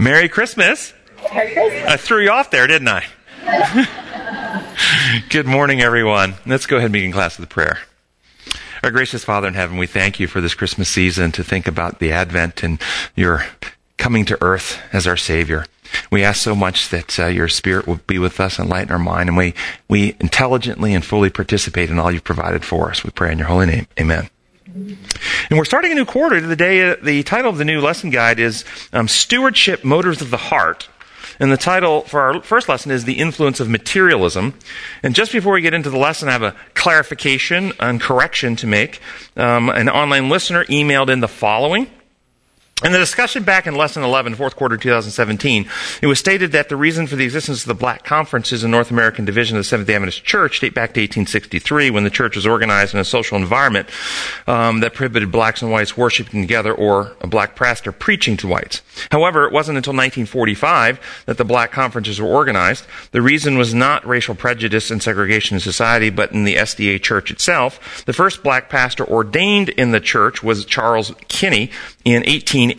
Merry Christmas. Merry Christmas. I threw you off there, didn't I? Good morning, everyone. Let's go ahead and begin class with a prayer. Our gracious Father in heaven, we thank you for this Christmas season to think about the Advent and your coming to earth as our Savior. We ask so much that your Spirit will be with us and lighten our mind, and we intelligently and fully participate in all you've provided for us. We pray in your holy name. Amen. And we're starting a new quarter today. The title of the new lesson guide is Stewardship Motors of the Heart. And the title for our first lesson is The Influence of Materialism. And just before we get into the lesson, I have a clarification and correction to make. An online listener emailed in the following. In the discussion back in Lesson 11, fourth quarter 2017, it was stated that the reason for the existence of the Black Conferences in North American Division of the Seventh-day Adventist Church date back to 1863 when the church was organized in a social environment that prohibited blacks and whites worshiping together or a black pastor preaching to whites. However, it wasn't until 1945 that the Black Conferences were organized. The reason was not racial prejudice and segregation in society, but in the SDA Church itself. The first black pastor ordained in the church was Charles Kinney in 1889.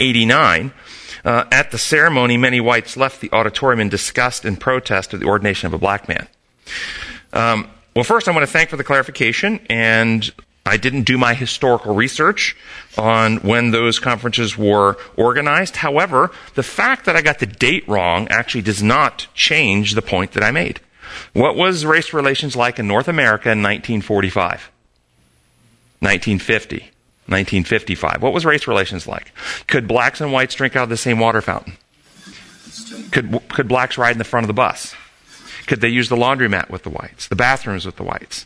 At the ceremony, many whites left the auditorium in disgust and protest at the ordination of a black man. Well, first, I want to thank for the clarification, and I didn't do my historical research on when those conferences were organized. However, the fact that I got the date wrong actually does not change the point that I made. What was race relations like in North America in 1945? 1950? 1955. What was race relations like? Could blacks and whites drink out of the same water fountain? Could blacks ride in the front of the bus? Could they use the laundromat with the whites, the bathrooms with the whites?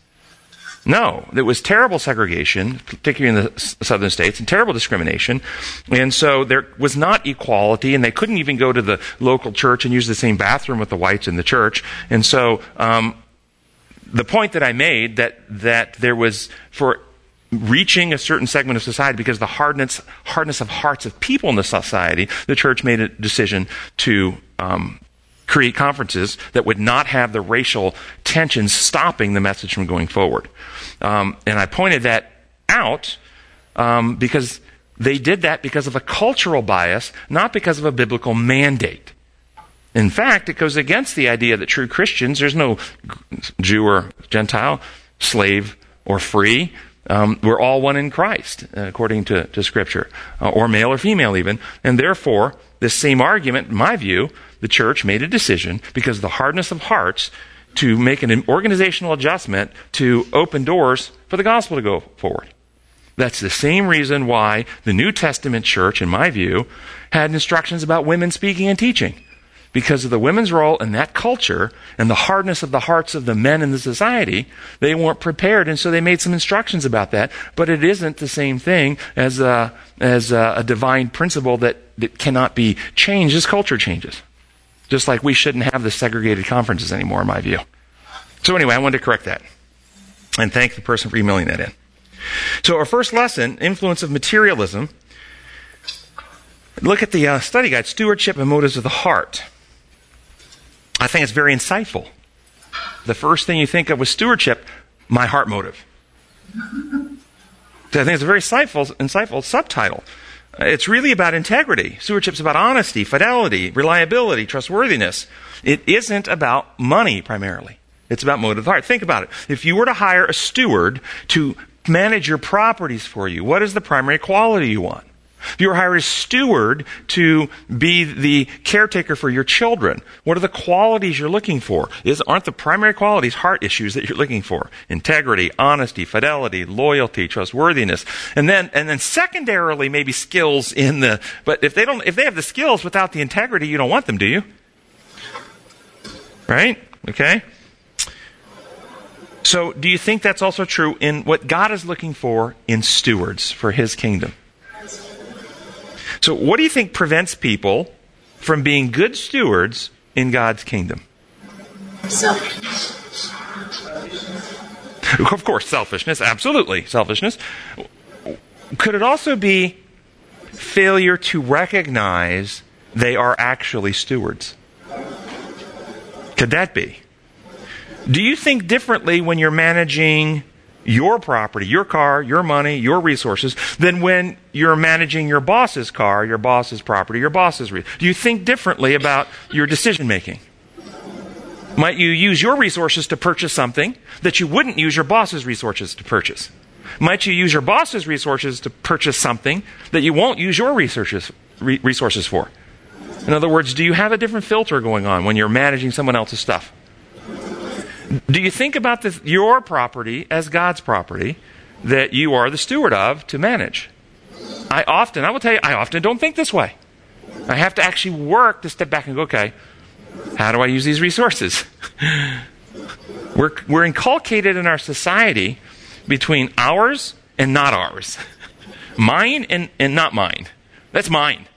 No. There was terrible segregation, particularly in the southern states, and terrible discrimination. And so there was not equality, and they couldn't even go to the local church and use the same bathroom with the whites in the church. And so the point that I made that there was, for reaching a certain segment of society because of the hardness of hearts of people in the society, the church made a decision to create conferences that would not have the racial tensions stopping the message from going forward. And I pointed that out because they did that because of a cultural bias, not because of a biblical mandate. In fact, it goes against the idea that true Christians, there's no Jew or Gentile, slave or free. We're all one in Christ, according to Scripture, or male or female even. And therefore, this same argument, in my view, the church made a decision because of the hardness of hearts to make an organizational adjustment to open doors for the gospel to go forward. That's the same reason why the New Testament church, in my view, had instructions about women speaking and teaching. Because of the women's role in that culture and the hardness of the hearts of the men in the society, they weren't prepared, and so they made some instructions about that. But it isn't the same thing as a divine principle that cannot be changed as culture changes. Just like we shouldn't have the segregated conferences anymore, in my view. So anyway, I wanted to correct that and thank the person for emailing that in. So our first lesson, Influence of Materialism. Look at the study guide, Stewardship and Motives of the Heart. I think it's very insightful. The first thing you think of with stewardship, my heart motive. So I think it's a very insightful subtitle. It's really about integrity. Stewardship's about honesty, fidelity, reliability, trustworthiness. It isn't about money primarily. It's about motive of the heart. Think about it. If you were to hire a steward to manage your properties for you, what is the primary quality you want? If you were hired as steward to be the caretaker for your children, what are the qualities you're looking for? Aren't the primary qualities heart issues that you're looking for? Integrity, honesty, fidelity, loyalty, trustworthiness, and then secondarily maybe skills in the. But if they have the skills without the integrity, you don't want them, do you? Right? Okay. So, do you think that's also true in what God is looking for in stewards for His kingdom? So what do you think prevents people from being good stewards in God's kingdom? Selfishness. Of course, selfishness. Absolutely, selfishness. Could it also be failure to recognize they are actually stewards? Could that be? Do you think differently when you're managing your property, your car, your money, your resources, than when you're managing your boss's car, your boss's property, your boss's resources? Do you think differently about your decision-making? Might you use your resources to purchase something that you wouldn't use your boss's resources to purchase? Might you use your boss's resources to purchase something that you won't use your resources for? In other words, do you have a different filter going on when you're managing someone else's stuff? Do you think about your property as God's property that you are the steward of to manage? I often don't think this way. I have to actually work to step back and go, okay, how do I use these resources? We're inculcated in our society between ours and not ours. Mine and not mine. That's mine.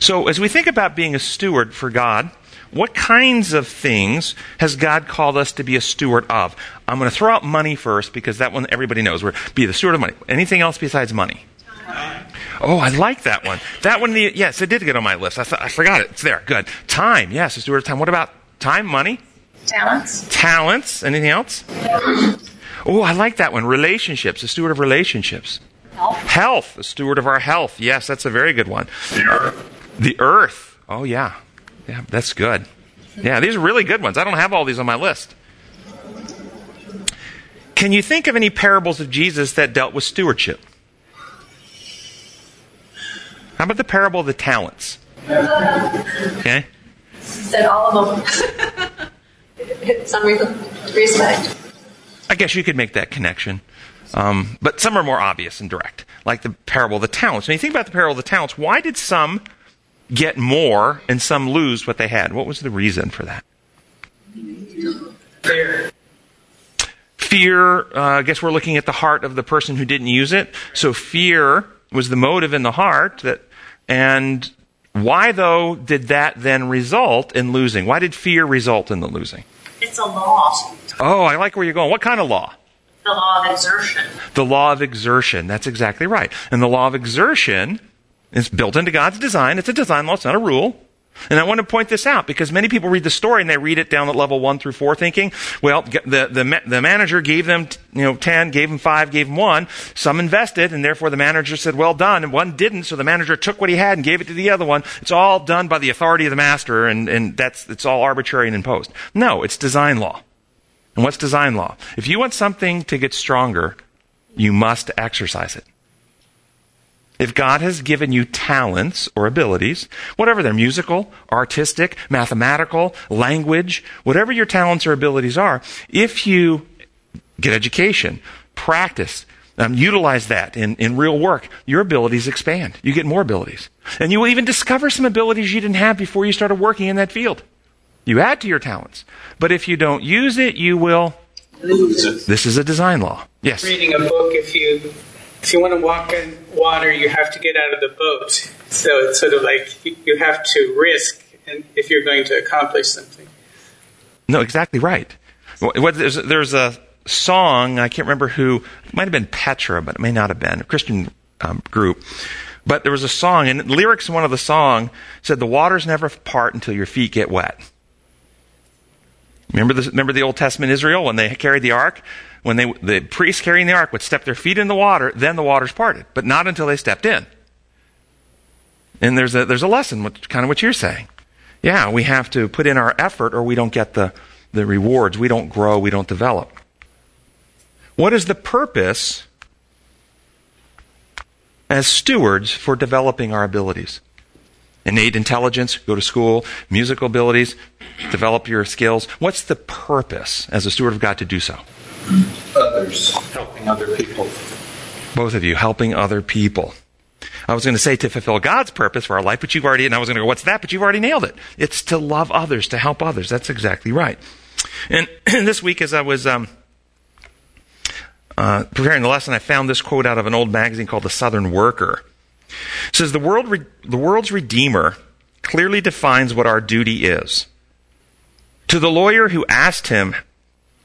So as we think about being a steward for God, what kinds of things has God called us to be a steward of? I'm going to throw out money first because that one everybody knows. We're be the steward of money. Anything else besides money? Time. Oh, I like that one. That one, yes, it did get on my list. I forgot it. It's there. Good. Time. Yes, a steward of time. What about time, money? Talents. Anything else? Oh, I like that one. Relationships. A steward of relationships. Health. A steward of our health. Yes, that's a very good one. The earth. Oh, yeah. Yeah, that's good. Yeah, these are really good ones. I don't have all these on my list. Can you think of any parables of Jesus that dealt with stewardship? How about the parable of the talents? Okay. He said all of them. Some respect. I guess you could make that connection. But some are more obvious and direct, like the parable of the talents. When you think about the parable of the talents, why did some get more and some lose what they had? What was the reason for that? Fear. I guess we're looking at the heart of the person who didn't use it. So fear was the motive in the heart. And why, though, did that then result in losing? Why did fear result in the losing? It's a law. Oh, I like where you're going. What kind of law? The law of exertion. The law of exertion. That's exactly right. And the law of exertion is built into God's design. It's a design law. It's not a rule. And I want to point this out because many people read the story and they read it down at level 1 through 4 thinking, well, the manager gave them 10, gave them 5, gave them 1. Some invested and therefore the manager said, well done. And one didn't. So the manager took what he had and gave it to the other one. It's all done by the authority of the master and it's all arbitrary and imposed. No, it's design law. And what's design law? If you want something to get stronger, you must exercise it. If God has given you talents or abilities, whatever they're, musical, artistic, mathematical, language, whatever your talents or abilities are, if you get education, practice, utilize that in real work, your abilities expand. You get more abilities. And you will even discover some abilities you didn't have before you started working in that field. You add to your talents. But if you don't use it, you will lose it. This is a design law. Yes? Reading a book, if you want to walk in water, you have to get out of the boat. So it's sort of like you have to risk and if you're going to accomplish something. No, exactly right. There's a song, I can't remember who, it might have been Petra, but it may not have been, a Christian group. But there was a song, and the lyrics in one of the song said, the waters never part until your feet get wet. Remember the Old Testament Israel when they carried the ark? When the priests carrying the ark would step their feet in the water, then the waters parted, but not until they stepped in. And there's a lesson, kind of what you're saying. Yeah, we have to put in our effort or we don't get the rewards. We don't grow, we don't develop. What is the purpose as stewards for developing our abilities? Innate intelligence, go to school, musical abilities, develop your skills. What's the purpose as a steward of God to do so? Others. Helping other people. Both of you, helping other people. I was going to say to fulfill God's purpose for our life, but you've already nailed it. It's to love others, to help others. That's exactly right. And this week as I was preparing the lesson, I found this quote out of an old magazine called The Southern Worker. It says, the world's Redeemer clearly defines what our duty is. To the lawyer who asked him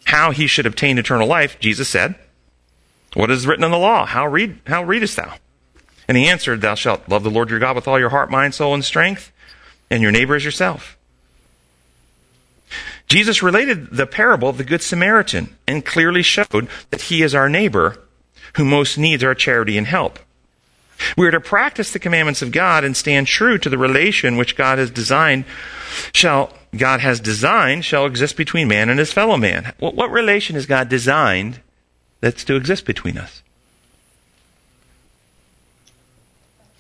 how he should obtain eternal life, Jesus said, what is written in the law? How readest thou? And he answered, thou shalt love the Lord your God with all your heart, mind, soul, and strength, and your neighbor as yourself. Jesus related the parable of the Good Samaritan and clearly showed that he is our neighbor who most needs our charity and help. We are to practice the commandments of God and stand true to the relation which God has designed shall exist between man and his fellow man. What relation has God designed that's to exist between us?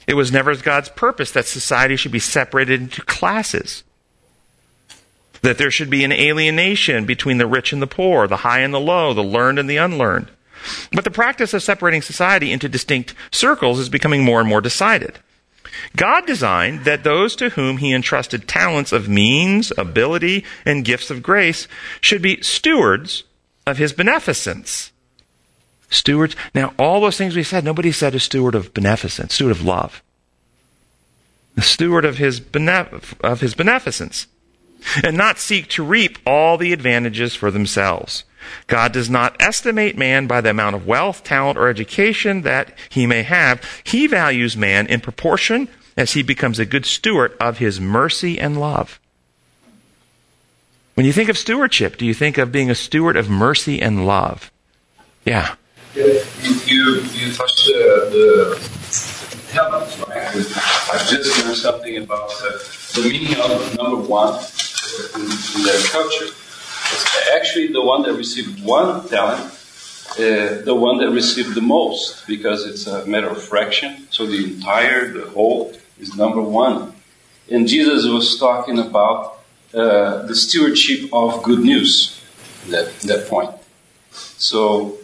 It was never God's purpose that society should be separated into classes, that there should be an alienation between the rich and the poor, the high and the low, the learned and the unlearned. But the practice of separating society into distinct circles is becoming more and more decided. God designed that those to whom he entrusted talents of means, ability, and gifts of grace should be stewards of his beneficence. Stewards. Now, all those things we said, nobody said a steward of beneficence, steward of love. A steward of his beneficence. And not seek to reap all the advantages for themselves. God does not estimate man by the amount of wealth, talent, or education that he may have. He values man in proportion as he becomes a good steward of his mercy and love. When you think of stewardship, do you think of being a steward of mercy and love? Yeah. You touched the talents, right? I just learned something about the meaning of number one in their culture. It's actually the one that received one talent, the one that received the most, because it's a matter of fraction. So the whole is number one. And Jesus was talking about the stewardship of good news at that point. So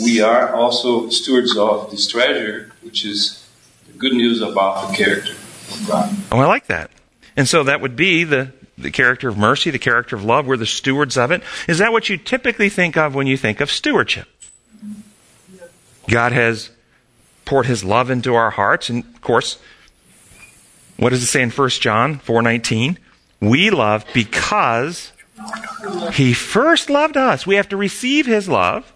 we are also stewards of this treasure, which is the good news about the character of God. Oh, I like that. And so that would be the character of mercy, the character of love. We're the stewards of it. Is that what you typically think of when you think of stewardship? God has poured his love into our hearts. And, of course, what does it say in 1 John 4:19? We love because he first loved us. We have to receive his love,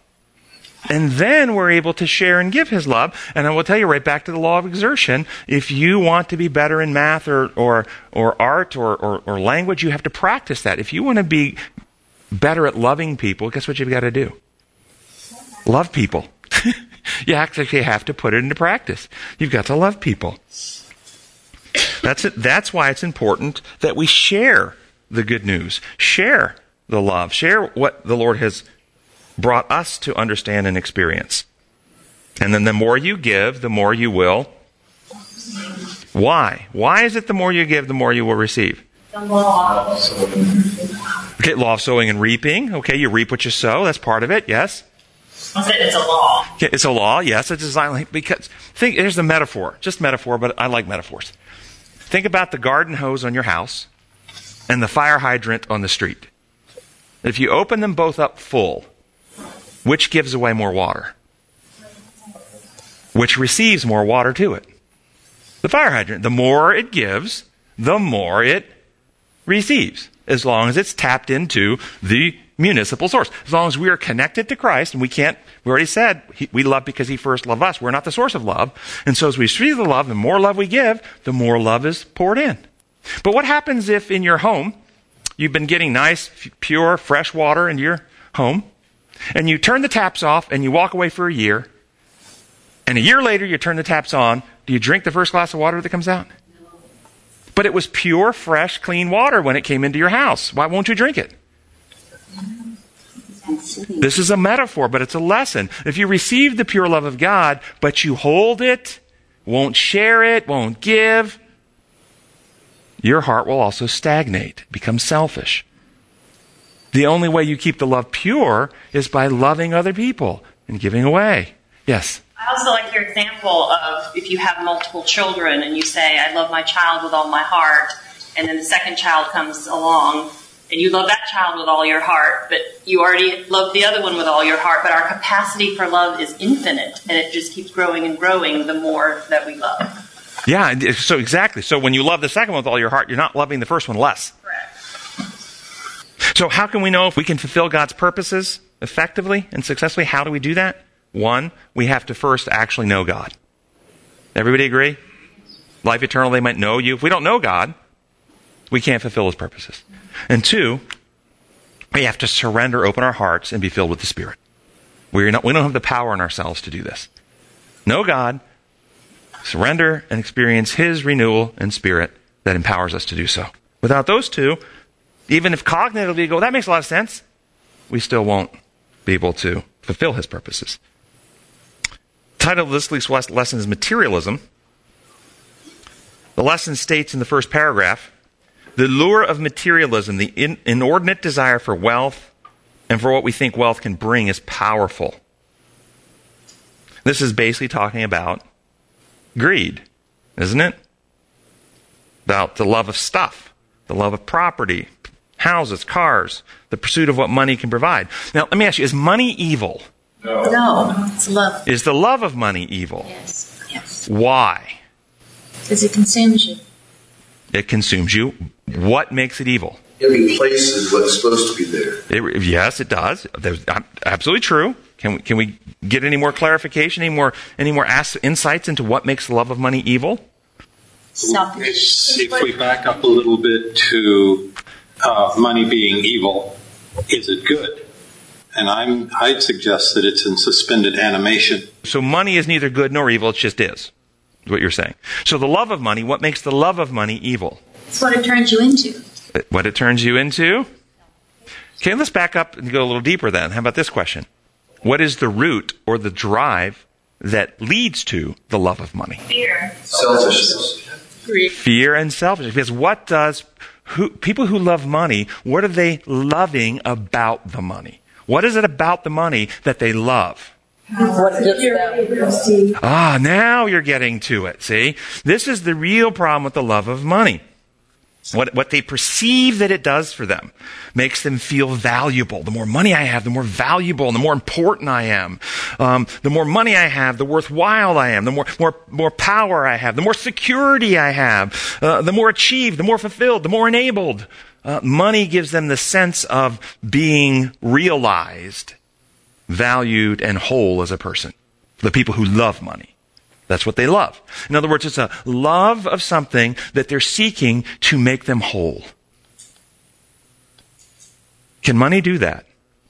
and then we're able to share and give his love. And I will tell you, right back to the law of exertion, if you want to be better in math or art or language, you have to practice that. If you want to be better at loving people, guess what you've got to do? Love people. You actually have to put it into practice. You've got to love people. That's it. That's why it's important that we share the good news, share the love, share what the Lord has brought us to understand and experience. And then the more you give, the more you will. Why? Why is it the more you give, the more you will receive? Okay, law of sowing and reaping. Okay, you reap what you sow. That's part of it, yes. I said it's a law. Okay, it's a law, yes. It's designed, because think, here's the metaphor. Just metaphor, but I like metaphors. Think about the garden hose on your house and the fire hydrant on the street. If you open them both up full, which gives away more water? Which receives more water to it? The fire hydrant. The more it gives, the more it receives, as long as it's tapped into the municipal source. As long as we are connected to Christ, and we already said, we love because he first loved us. We're not the source of love. And so as we receive the love, the more love we give, the more love is poured in. But what happens if in your home, you've been getting nice, pure, fresh water into your home, and you turn the taps off and you walk away for a year, and a year later you turn the taps on? Do you drink the first glass of water that comes out? No. But it was pure, fresh, clean water when it came into your house. Why won't you drink it? This is a metaphor, but it's a lesson. If you receive the pure love of God, but you hold it, won't share it, won't give, your heart will also stagnate, become selfish. The only way you keep the love pure is by loving other people and giving away. Yes? I also like your example of if you have multiple children and you say, I love my child with all my heart, and then the second child comes along, and you love that child with all your heart, but you already love the other one with all your heart, but our capacity for love is infinite, and it just keeps growing and growing the more that we love. Yeah, so exactly. So when you love the second one with all your heart, you're not loving the first one less. Correct. So how can we know if we can fulfill God's purposes effectively and successfully? How do we do that? One, we have to first actually know God. Everybody agree? Life eternal, they might know you. If we don't know God, we can't fulfill his purposes. And two, We have to surrender, open our hearts, and be filled with the Spirit. We don't have the power in ourselves to do this. Know God, surrender, and experience His renewal and Spirit that empowers us to do so. Without those two, even if cognitively you go, that makes a lot of sense, we still won't be able to fulfill His purposes. The title of this week's lesson is Materialism. The lesson states in the first paragraph, the lure of materialism, the inordinate desire for wealth and for what we think wealth can bring is powerful. This is basically talking about greed, isn't it? About the love of stuff, the love of property, houses, cars, the pursuit of what money can provide. Now, let me ask you, is money evil? No, it's love. Is the love of money evil? Yes. Why? Because it consumes you. It consumes you. What makes it evil? It replaces what's supposed to be there. Yes, it does. That's absolutely true. Can we get any more clarification? Any more insights into what makes the love of money evil? Selfish. If we back up a little bit to money being evil, is it good? And I'd suggest that it's in suspended animation. So money is neither good nor evil. It just is. What you're saying. So the love of money, what makes the love of money evil? It's what it turns you into. What it turns you into? Okay, let's back up and go a little deeper then. How about this question? What is the root or the drive that leads to the love of money? Fear. Selfishness. Greed. Fear and selfishness. Because what does people who love money, what are they loving about the money? What is it about the money that they love? Now you're getting to it, see? This is the real problem with the love of money. What they perceive that it does for them makes them feel valuable. The more money I have, the more valuable and the more important I am. The more money I have, the worthwhile I am. The more power I have, the more security I have. The more achieved, the more fulfilled, the more enabled. Money gives them the sense of being realized, valued, and whole as a person. The people who love money. That's what they love. In other words, it's a love of something that they're seeking to make them whole. Can money do that?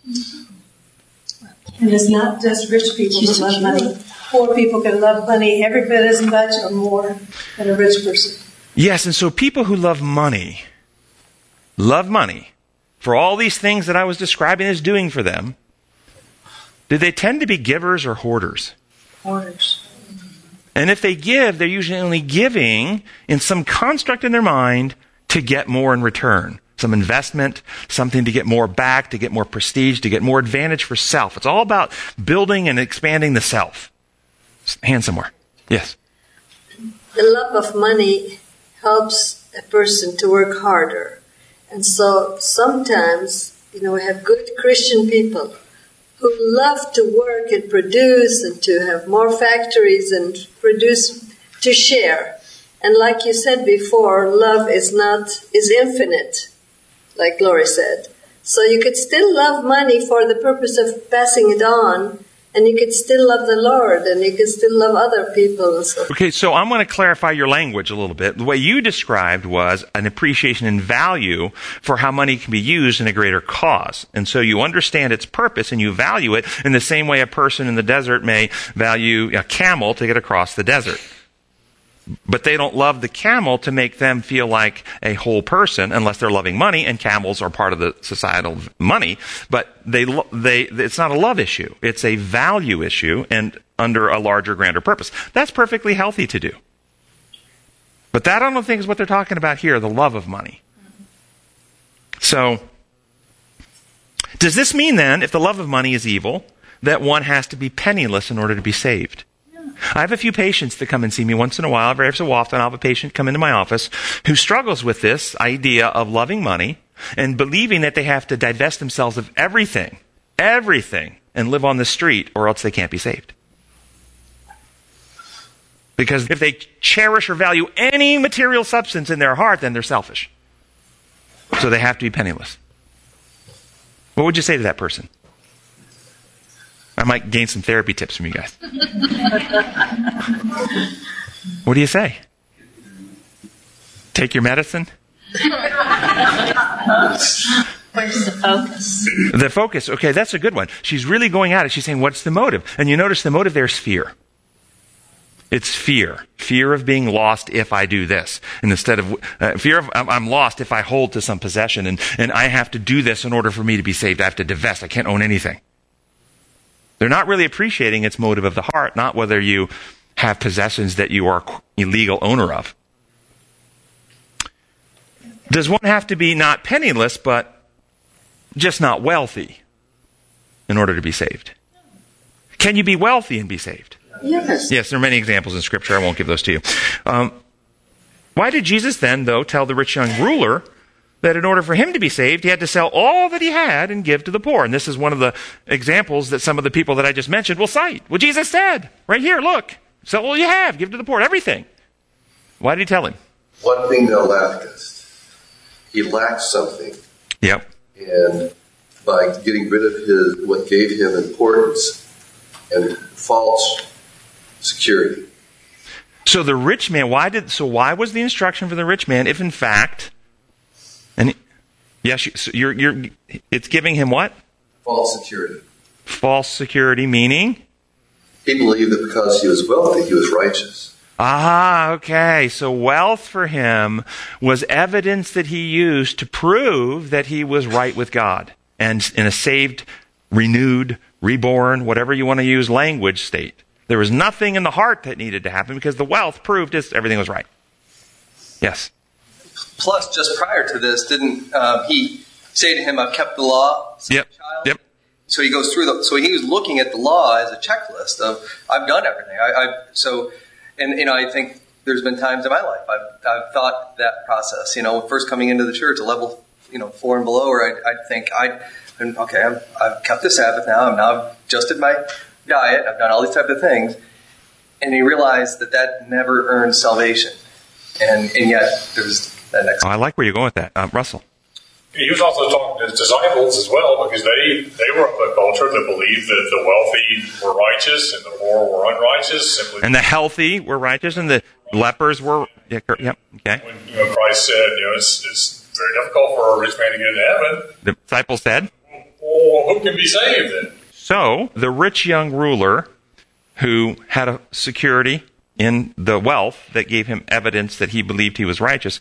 And it's not just rich people who love money. Poor people can love money every bit as much or more than a rich person. Yes, and so people who love money, for all these things that I was describing as doing for them, do they tend to be givers or hoarders? Hoarders. And if they give, they're usually only giving in some construct in their mind to get more in return. Some investment, something to get more back, to get more prestige, to get more advantage for self. It's all about building and expanding the self. Hand somewhere. Yes. The love of money helps a person to work harder. And so sometimes, we have good Christian people who love to work and produce and to have more factories and produce to share. And like you said before, love is infinite, like Lori said. So you could still love money for the purpose of passing it on, and you could still love the Lord, and you could still love other people. Okay, so I'm going to clarify your language a little bit. The way you described was an appreciation and value for how money can be used in a greater cause. And so you understand its purpose, and you value it in the same way a person in the desert may value a camel to get across the desert. But they don't love the camel to make them feel like a whole person unless they're loving money, and camels are part of the societal money. But it's not a love issue. It's a value issue and under a larger, grander purpose. That's perfectly healthy to do. But that I don't think is what they're talking about here, the love of money. So, does this mean then, if the love of money is evil, that one has to be penniless in order to be saved? I have a few patients that come and see me once in a while. Every so often, I'll have a patient come into my office who struggles with this idea of loving money and believing that they have to divest themselves of everything, and live on the street or else they can't be saved. Because if they cherish or value any material substance in their heart, then they're selfish. So they have to be penniless. What would you say to that person? I might gain some therapy tips from you guys. What do you say? Take your medicine? Where's the focus? The focus. Okay, that's a good one. She's really going at it. She's saying, what's the motive? And you notice the motive there is fear. It's fear. Fear of being lost if I do this. And instead of fear of I'm lost if I hold to some possession and I have to do this in order for me to be saved. I have to divest. I can't own anything. They're not really appreciating its motive of the heart, not whether you have possessions that you are illegal owner of. Does one have to be not penniless, but just not wealthy in order to be saved? Can you be wealthy and be saved? Yes. Yes, there are many examples in Scripture. I won't give those to you. Why did Jesus then, though, tell the rich young ruler that in order for him to be saved, he had to sell all that he had and give to the poor? And this is one of the examples that some of the people that I just mentioned will cite. Well, Jesus said, right here, look, sell all you have, give to the poor, everything. Why did he tell him? One thing thou lackest. He lacked something. Yep. And by getting rid of his what gave him importance and false security. So the rich man, why was the instruction for the rich man if in fact, and yes, it's giving him what? False security. False security meaning? He believed that because he was wealthy, he was righteous. Ah, okay. So wealth for him was evidence that he used to prove that he was right with God and in a saved, renewed, reborn, whatever you want to use, language state. There was nothing in the heart that needed to happen because the wealth proved everything was right. Yes. Plus, just prior to this, didn't he say to him, I've kept the law since a child? Yep. So he goes through so he was looking at the law as a checklist of, I've done everything. And, I think there's been times in my life I've thought that process, first coming into the church, a level, 4 and below, where I'd think, I've kept the Sabbath now, I've now adjusted my diet, I've done all these type of things. And you realize that never earns salvation. And yet, there's that next... Oh, I like where you're going with that. Russell. He was also talking to his disciples as well, because they were of a culture that believed that the wealthy were righteous and the poor were unrighteous. And the healthy were righteous and the lepers were... Yep. Okay. When Christ said, it's very difficult for a rich man to get into heaven. The disciples said... Well, who can be saved then? So, the rich young ruler who had a security in the wealth that gave him evidence that he believed he was righteous...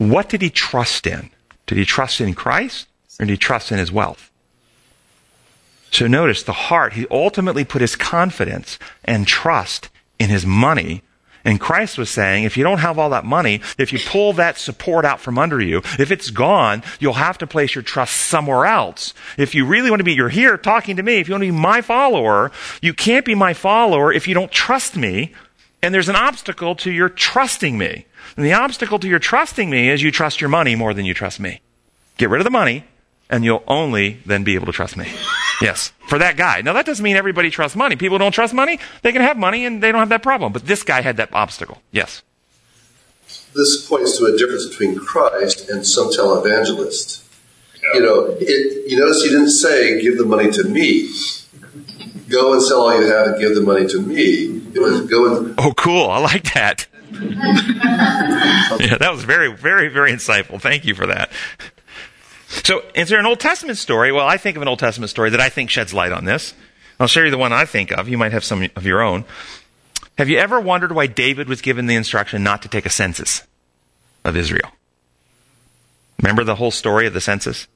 What did he trust in? Did he trust in Christ, or did he trust in his wealth? So notice the heart, he ultimately put his confidence and trust in his money. And Christ was saying, if you don't have all that money, if you pull that support out from under you, if it's gone, you'll have to place your trust somewhere else. If you really want to be, you're here talking to me, if you want to be my follower, you can't be my follower if you don't trust me. And there's an obstacle to your trusting me. And the obstacle to your trusting me is you trust your money more than you trust me. Get rid of the money, and you'll only then be able to trust me. Yes, for that guy. Now, that doesn't mean everybody trusts money. People who don't trust money, they can have money, and they don't have that problem. But this guy had that obstacle. Yes? This points to a difference between Christ and some televangelists. Yeah. You notice he didn't say, give the money to me. Go and sell all you have and give the money to me. It was go and... Oh, cool. I like that. Yeah, that was very, very, very insightful. Thank you for that. So, is there an Old Testament story? Well, I think of an Old Testament story that I think sheds light on this. I'll show you the one I think of. You might have some of your own. Have you ever wondered why David was given the instruction not to take a census of Israel? Remember the whole story of the census?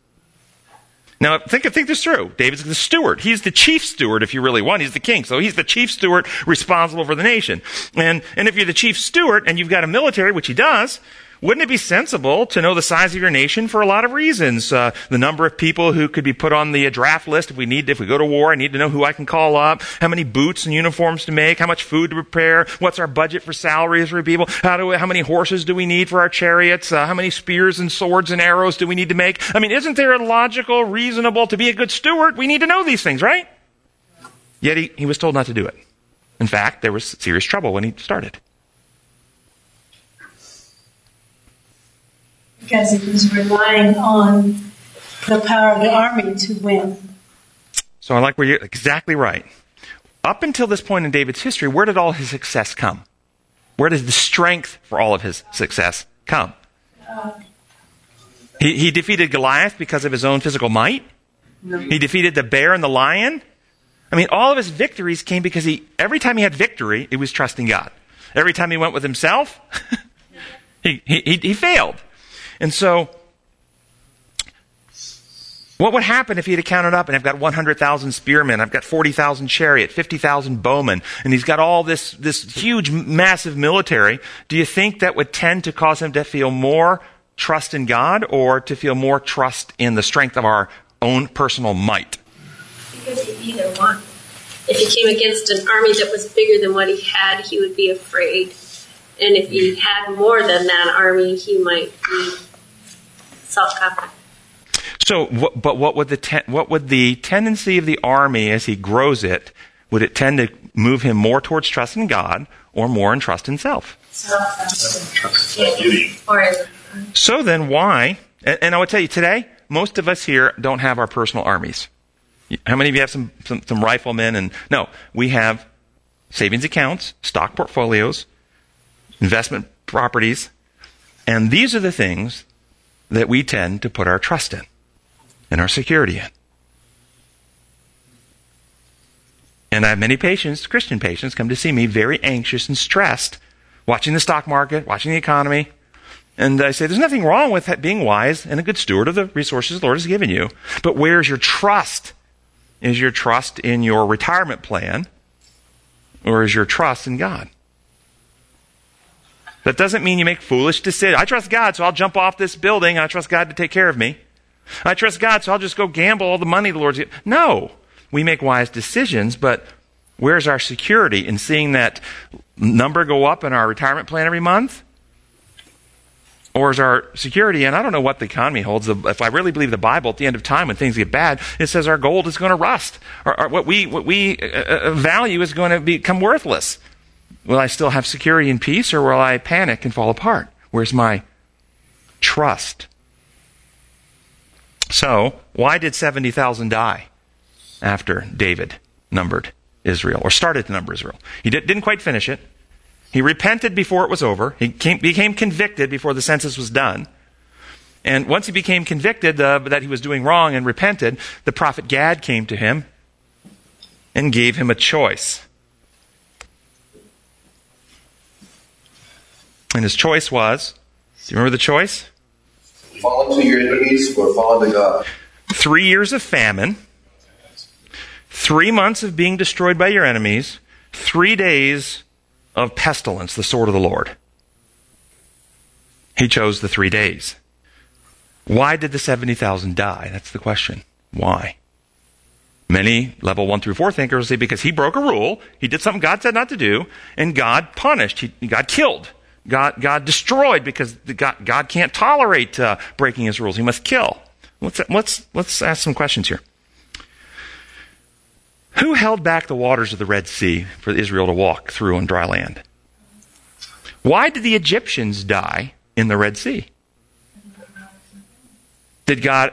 Now, think this through. David's the steward. He's the chief steward, if you really want. He's the king. So he's the chief steward responsible for the nation. And if you're the chief steward and you've got a military, which he does, wouldn't it be sensible to know the size of your nation for a lot of reasons? The number of people who could be put on the draft list if we go to war, I need to know who I can call up, how many boots and uniforms to make, how much food to prepare, what's our budget for salaries for people, how many horses do we need for our chariots, how many spears and swords and arrows do we need to make? I mean, isn't there a logical, reasonable, to be a good steward, we need to know these things, right? Yet he was told not to do it. In fact, there was serious trouble when he started. Because he was relying on the power of the army to win. So I like where you're exactly right. Up until this point in David's history, where did all his success come? Where does the strength for all of his success come? He defeated Goliath because of his own physical might. No. He defeated the bear and the lion. I mean, all of his victories came because every time he had victory, it was trusting God. Every time he went with himself, he failed. And so, what would happen if he had counted up and I've got 100,000 spearmen, I've got 40,000 chariot, 50,000 bowmen, and he's got all this huge, massive military? Do you think that would tend to cause him to feel more trust in God or to feel more trust in the strength of our own personal might? Because he'd be either one. If he came against an army that was bigger than what he had, he would be afraid. And if he had more than that army, he might be self-confident. So, but what would the tendency of the army as he grows it, would it tend to move him more towards trust in God or more in trust in self? So then why, and I would tell you today, most of us here don't have our personal armies. How many of you have some riflemen? And no, we have savings accounts, stock portfolios, investment properties, and these are the things that we tend to put our trust in and our security in. And I have many patients, Christian patients, come to see me very anxious and stressed, watching the stock market, watching the economy. And I say, there's nothing wrong with being wise and a good steward of the resources the Lord has given you. But where's your trust? Is your trust in your retirement plan? Or is your trust in God? That doesn't mean you make foolish decisions. I trust God, so I'll jump off this building, and I trust God to take care of me. I trust God, so I'll just go gamble all the money the Lord's given. No. We make wise decisions, but where's our security in seeing that number go up in our retirement plan every month? Or is our security, and I don't know what the economy holds, if I really believe the Bible, at the end of time when things get bad, it says our gold is going to rust. Or what we value is going to become worthless. Will I still have security and peace, or will I panic and fall apart? Where's my trust? So, why did 70,000 die after David numbered Israel, or started to number Israel? He didn't quite finish it. He repented before it was over. He became convicted before the census was done. And once he became convicted that he was doing wrong and repented, the prophet Gad came to him and gave him a choice. And his choice was, do you remember the choice? Fall to your enemies or fall to God. 3 years of famine, 3 months of being destroyed by your enemies, 3 days of pestilence, the sword of the Lord. He chose the 3 days. Why did the 70,000 die? That's the question. Why? Many level 1 through 4 thinkers say because he broke a rule, he did something God said not to do, and God punished, he got killed. God destroyed because God can't tolerate breaking his rules. He must kill. Let's ask some questions here. Who held back the waters of the Red Sea for Israel to walk through on dry land? Why did the Egyptians die in the Red Sea? Did God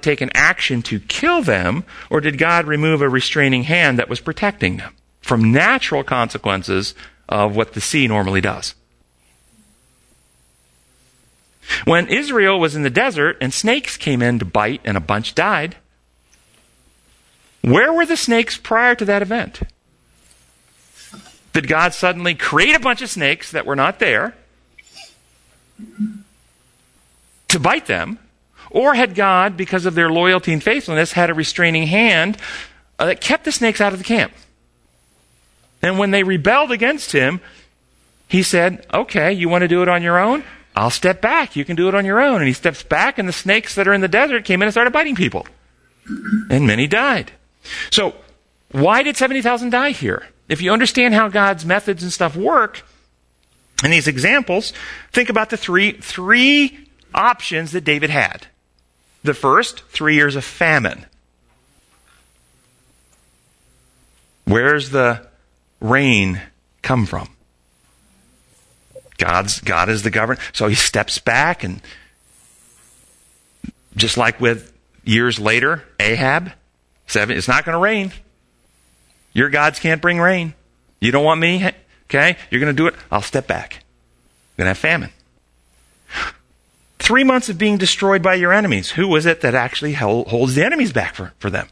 take an action to kill them, or did God remove a restraining hand that was protecting them from natural consequences of what the sea normally does? When Israel was in the desert and snakes came in to bite and a bunch died, where were the snakes prior to that event? Did God suddenly create a bunch of snakes that were not there to bite them? Or had God, because of their loyalty and faithfulness, had a restraining hand that kept the snakes out of the camp? And when they rebelled against him, he said, okay, you want to do it on your own? I'll step back. You can do it on your own. And he steps back, and the snakes that are in the desert came in and started biting people. And many died. So why did 70,000 die here? If you understand how God's methods and stuff work, in these examples, think about the three options that David had. The first, 3 years of famine. Where's the rain come from? God is the governor. So he steps back, and just like with years later, Ahab, it's not going to rain. Your gods can't bring rain. You don't want me? Okay, you're going to do it. I'll step back. I'm going to have famine. 3 months of being destroyed by your enemies. Who was it that actually holds the enemies back for them?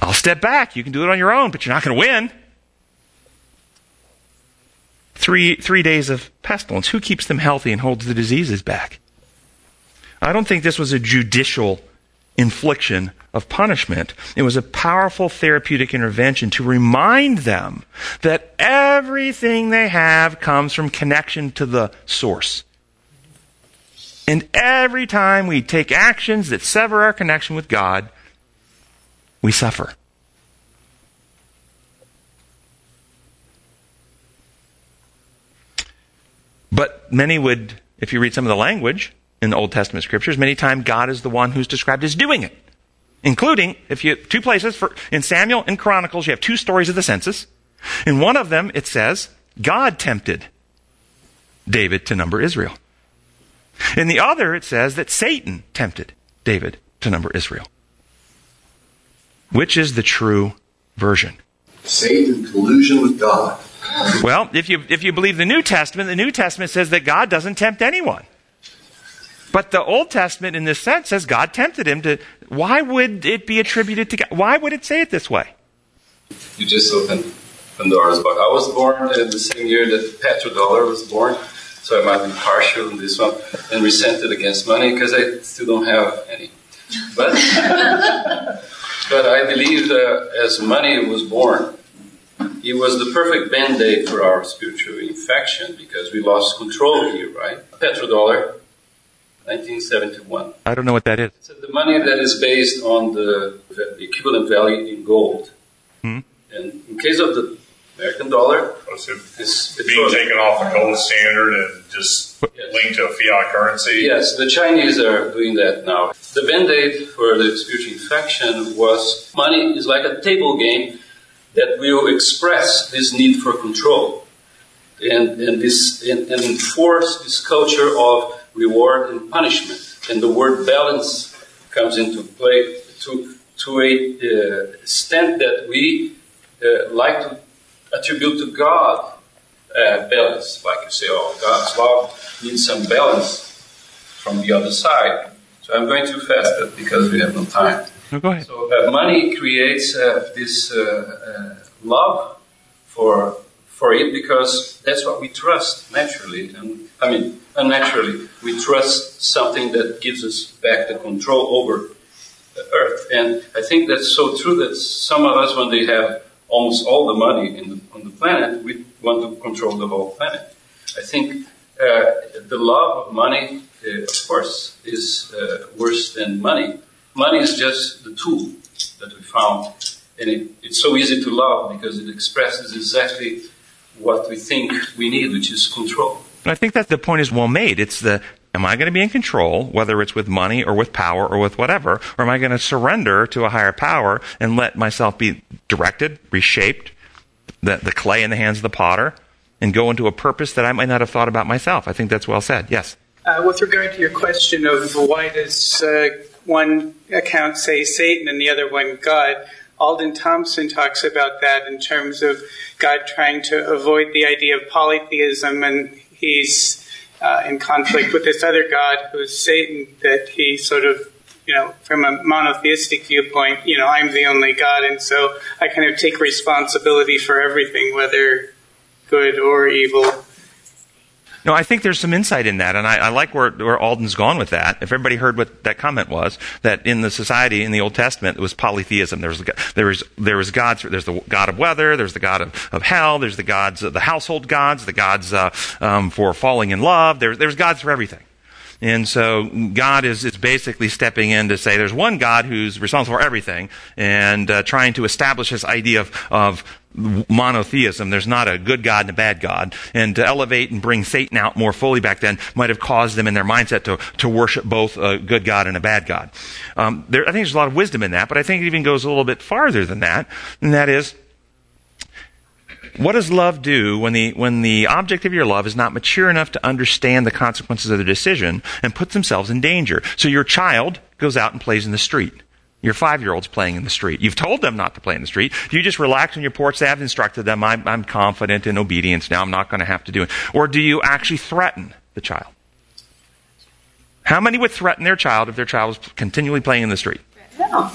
I'll step back. You can do it on your own, but you're not going to win. 3 days of pestilence. Who keeps them healthy and holds the diseases back? I don't think this was a judicial infliction of punishment. It was a powerful therapeutic intervention to remind them that everything they have comes from connection to the source. And every time we take actions that sever our connection with God, we suffer. But many would, if you read some of the language in the Old Testament scriptures, many times God is the one who's described as doing it. Including, if you two places, in Samuel and Chronicles, you have two stories of the census. In one of them, it says, God tempted David to number Israel. In the other, it says that Satan tempted David to number Israel. Which is the true version? Satan, collusion with God. Well, if you believe the New Testament says that God doesn't tempt anyone. But the Old Testament, in this sense, says God tempted him to... Why would it be attributed to God? Why would it say it this way? You just opened Pandora's box. I was born in the same year that Petrodollar was born, so I might be partial in this one, and resented against money because I still don't have any. But, but I believe that as money was born, it was the perfect band-aid for our spiritual infection because we lost control here, right? Petrodollar, 1971. I don't know what that is. So the money that is based on the equivalent value in gold. Hmm? And in case of the American dollar, it's being taken off the gold standard and just linked to a fiat currency. Yes, the Chinese are doing that now. The band-aid for the spiritual infection was money is like a table game that will express this need for control and enforce this culture of reward and punishment. And the word balance comes into play to a extent that we like to attribute to God balance. Like you say, oh, God's love needs some balance from the other side. So I'm going too fast because we have no time. No, go ahead. So money creates this love for it because that's what we trust naturally. Unnaturally, we trust something that gives us back the control over the earth. And I think that's so true that some of us, when they have almost all the money on the planet, we want to control the whole planet. I think the love of money, of course, is worse than money. Money is just the tool that we found, and it's so easy to love because it expresses exactly what we think we need, which is control. And I think that the point is well made. It's the, am I going to be in control, whether it's with money or with power or with whatever, or am I going to surrender to a higher power and let myself be directed, reshaped, the clay in the hands of the potter, and go into a purpose that I might not have thought about myself? I think that's well said. Yes? With regard to your question of why does one account say Satan and the other one God, Alden Thompson talks about that in terms of God trying to avoid the idea of polytheism, and he's in conflict with this other God who is Satan, that he sort of, from a monotheistic viewpoint, I'm the only God, and so I kind of take responsibility for everything, whether good or evil. No, I think there's some insight in that, and I like where Alden's gone with that. If everybody heard what that comment was, that in the society in the Old Testament, it was polytheism. There was gods. There's the god of weather. There's the god of hell. There's the gods, the household gods, the gods for falling in love. There's gods for everything. And so God is basically stepping in to say there's one God who's responsible for everything, and trying to establish this idea of monotheism. There's not a good God and a bad God. And to elevate and bring Satan out more fully back then might have caused them in their mindset to worship both a good God and a bad God. I think there's a lot of wisdom in that, but I think it even goes a little bit farther than that, and that is, what does love do when the object of your love is not mature enough to understand the consequences of their decision and puts themselves in danger? So your child goes out and plays in the street. Your 5-year-old's playing in the street. You've told them not to play in the street. Do you just relax on your porch? I've instructed them. I'm confident in obedience now. I'm not going to have to do it. Or do you actually threaten the child? How many would threaten their child if their child was continually playing in the street? No.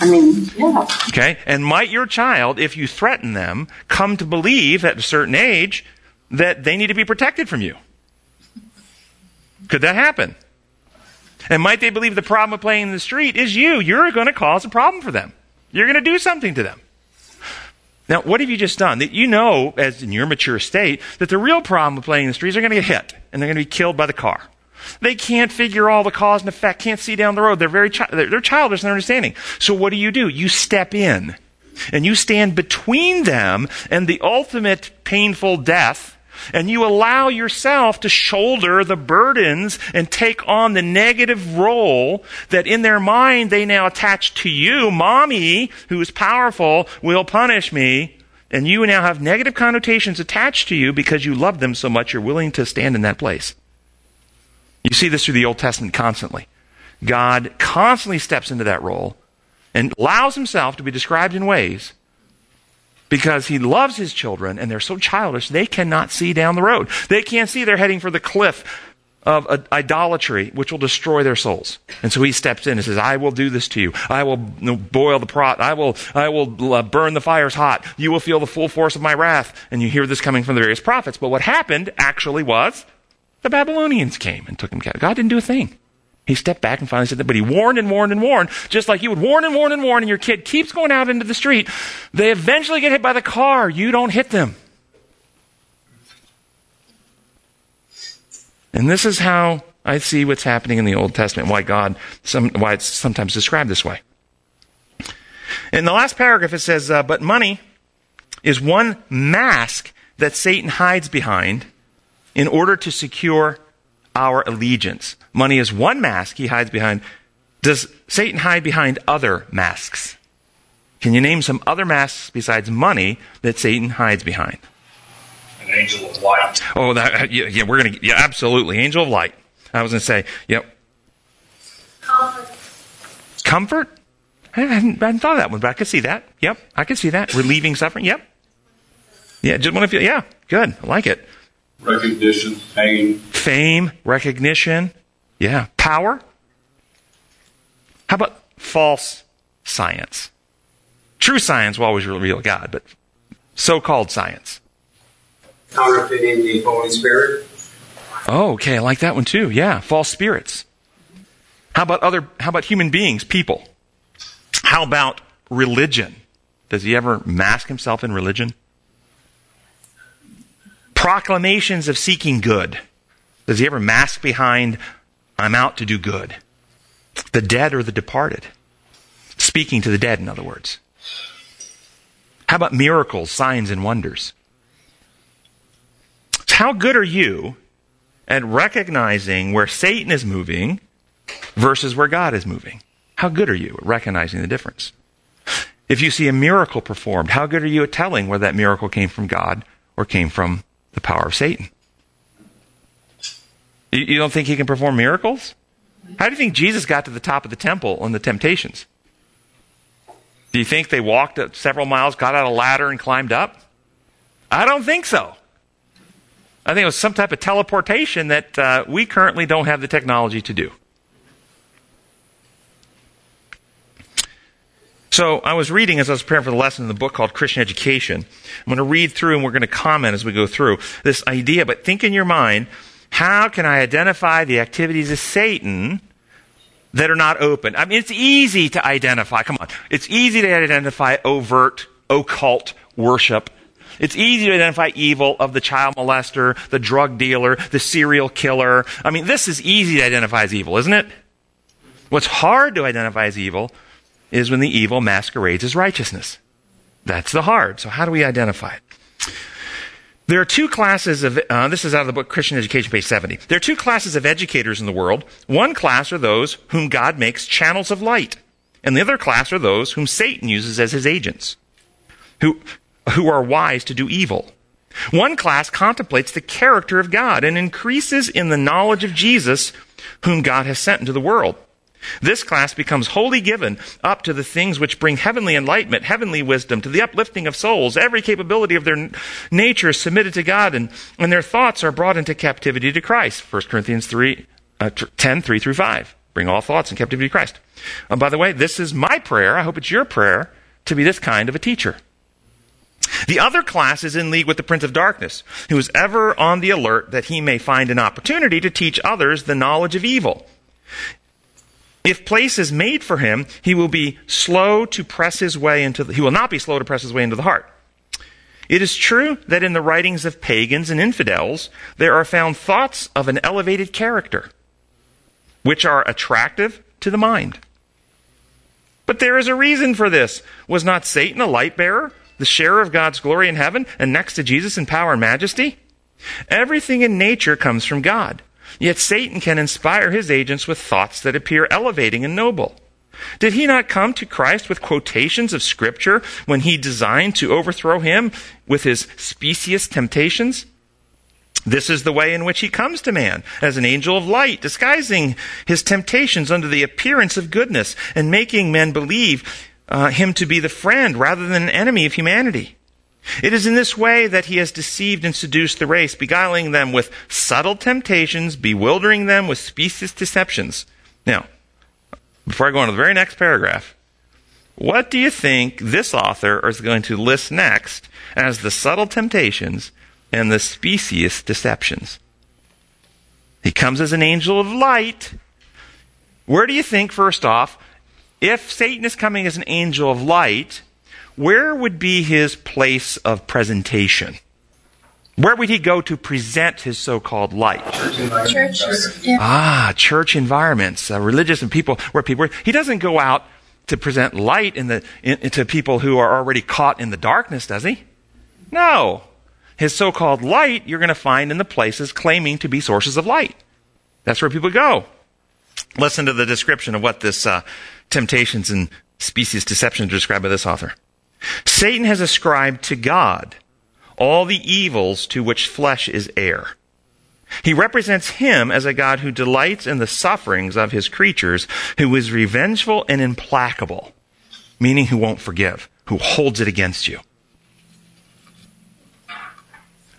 Okay, and might your child, if you threaten them, come to believe at a certain age that they need to be protected from you? Could that happen? And might they believe the problem of playing in the street is you? You're going to cause a problem for them. You're going to do something to them. Now, what have you just done? That you know, as in your mature state, that the real problem with playing in the streets are going to get hit, and they're going to be killed by the car. They can't figure all the cause and effect, can't see down the road. They're childish in their understanding. So what do? You step in, and you stand between them and the ultimate painful death, and you allow yourself to shoulder the burdens and take on the negative role that in their mind they now attach to you. Mommy, who is powerful, will punish me. And you now have negative connotations attached to you because you love them so much you're willing to stand in that place. You see this through the Old Testament constantly. God constantly steps into that role and allows himself to be described in ways because he loves his children, and they're so childish, they cannot see down the road. They can't see they're heading for the cliff of idolatry, which will destroy their souls. And so he steps in and says, I will do this to you. I will boil the pot. I will burn the fires hot. You will feel the full force of my wrath. And you hear this coming from the various prophets. But what happened actually was the Babylonians came and took him captive. God didn't do a thing. He stepped back and finally said that, but he warned and warned and warned, just like you would warn and warn and warn, and your kid keeps going out into the street. They eventually get hit by the car. You don't hit them. And this is how I see what's happening in the Old Testament, why it's sometimes described this way. In the last paragraph, it says, but money is one mask that Satan hides behind in order to secure our allegiance. Money is one mask he hides behind. Does Satan hide behind other masks? Can you name some other masks besides money that Satan hides behind? An angel of light. Oh, absolutely. Angel of light. I was going to say, yep. Comfort? I hadn't thought of that one, but I could see that. Yep, I could see that. Relieving suffering. Yep. Yeah, just want to feel. Yeah, good. I like it. Recognition, fame, recognition, yeah, power. How about false science? True science will always reveal God, but so-called science. Counterfeiting the Holy Spirit. Oh, okay, I like that one too. Yeah, false spirits. How about human beings, people? How about religion? Does he ever mask himself in religion? Proclamations of seeking good. Does he ever mask behind, I'm out to do good? The dead or the departed. Speaking to the dead, in other words. How about miracles, signs, and wonders? How good are you at recognizing where Satan is moving versus where God is moving? How good are you at recognizing the difference? If you see a miracle performed, how good are you at telling whether that miracle came from God or came from the power of Satan? You don't think he can perform miracles? How do you think Jesus got to the top of the temple on the temptations? Do you think they walked up several miles, got out a ladder, and climbed up? I don't think so. I think it was some type of teleportation that we currently don't have the technology to do. So I was reading as I was preparing for the lesson in the book called Christian Education. I'm going to read through and we're going to comment as we go through this idea. But think in your mind, how can I identify the activities of Satan that are not open? I mean, it's easy to identify. Come on. It's easy to identify overt, occult worship. It's easy to identify evil of the child molester, the drug dealer, the serial killer. I mean, this is easy to identify as evil, isn't it? What's hard to identify as evil is when the evil masquerades as righteousness. That's the hard. So how do we identify it? There are two classes of, this is out of the book Christian Education, page 70. There are two classes of educators in the world. One class are those whom God makes channels of light. And the other class are those whom Satan uses as his agents, who are wise to do evil. One class contemplates the character of God and increases in the knowledge of Jesus, whom God has sent into the world. This class becomes wholly given up to the things which bring heavenly enlightenment, heavenly wisdom, to the uplifting of souls. Every capability of their nature is submitted to God, and their thoughts are brought into captivity to Christ. 1 Corinthians 10:3-5. Bring all thoughts in captivity to Christ. And by the way, this is my prayer. I hope it's your prayer to be this kind of a teacher. The other class is in league with the Prince of Darkness, who is ever on the alert that he may find an opportunity to teach others the knowledge of evil. If place is made for him, he will not be slow to press his way into the heart. It is true that in the writings of pagans and infidels, there are found thoughts of an elevated character, which are attractive to the mind. But there is a reason for this. Was not Satan a light bearer, the sharer of God's glory in heaven, and next to Jesus in power and majesty? Everything in nature comes from God. Yet Satan can inspire his agents with thoughts that appear elevating and noble. Did he not come to Christ with quotations of Scripture when he designed to overthrow him with his specious temptations? This is the way in which he comes to man, as an angel of light, disguising his temptations under the appearance of goodness and making men believe him to be the friend rather than an enemy of humanity. It is in this way that he has deceived and seduced the race, beguiling them with subtle temptations, bewildering them with specious deceptions. Now, before I go on to the very next paragraph, what do you think this author is going to list next as the subtle temptations and the specious deceptions? He comes as an angel of light. Where do you think, first off, if Satan is coming as an angel of light, where would be his place of presentation? Where would he go to present his so-called light? Churches. Yeah. Church environments, religious and people where people. He doesn't go out to present light to people who are already caught in the darkness, does he? No. His so-called light you're going to find in the places claiming to be sources of light. That's where people go. Listen to the description of what this temptations and specious deceptions are described by this author. Satan has ascribed to God all the evils to which flesh is heir. He represents him as a God who delights in the sufferings of his creatures, who is revengeful and implacable, meaning who won't forgive, who holds it against you.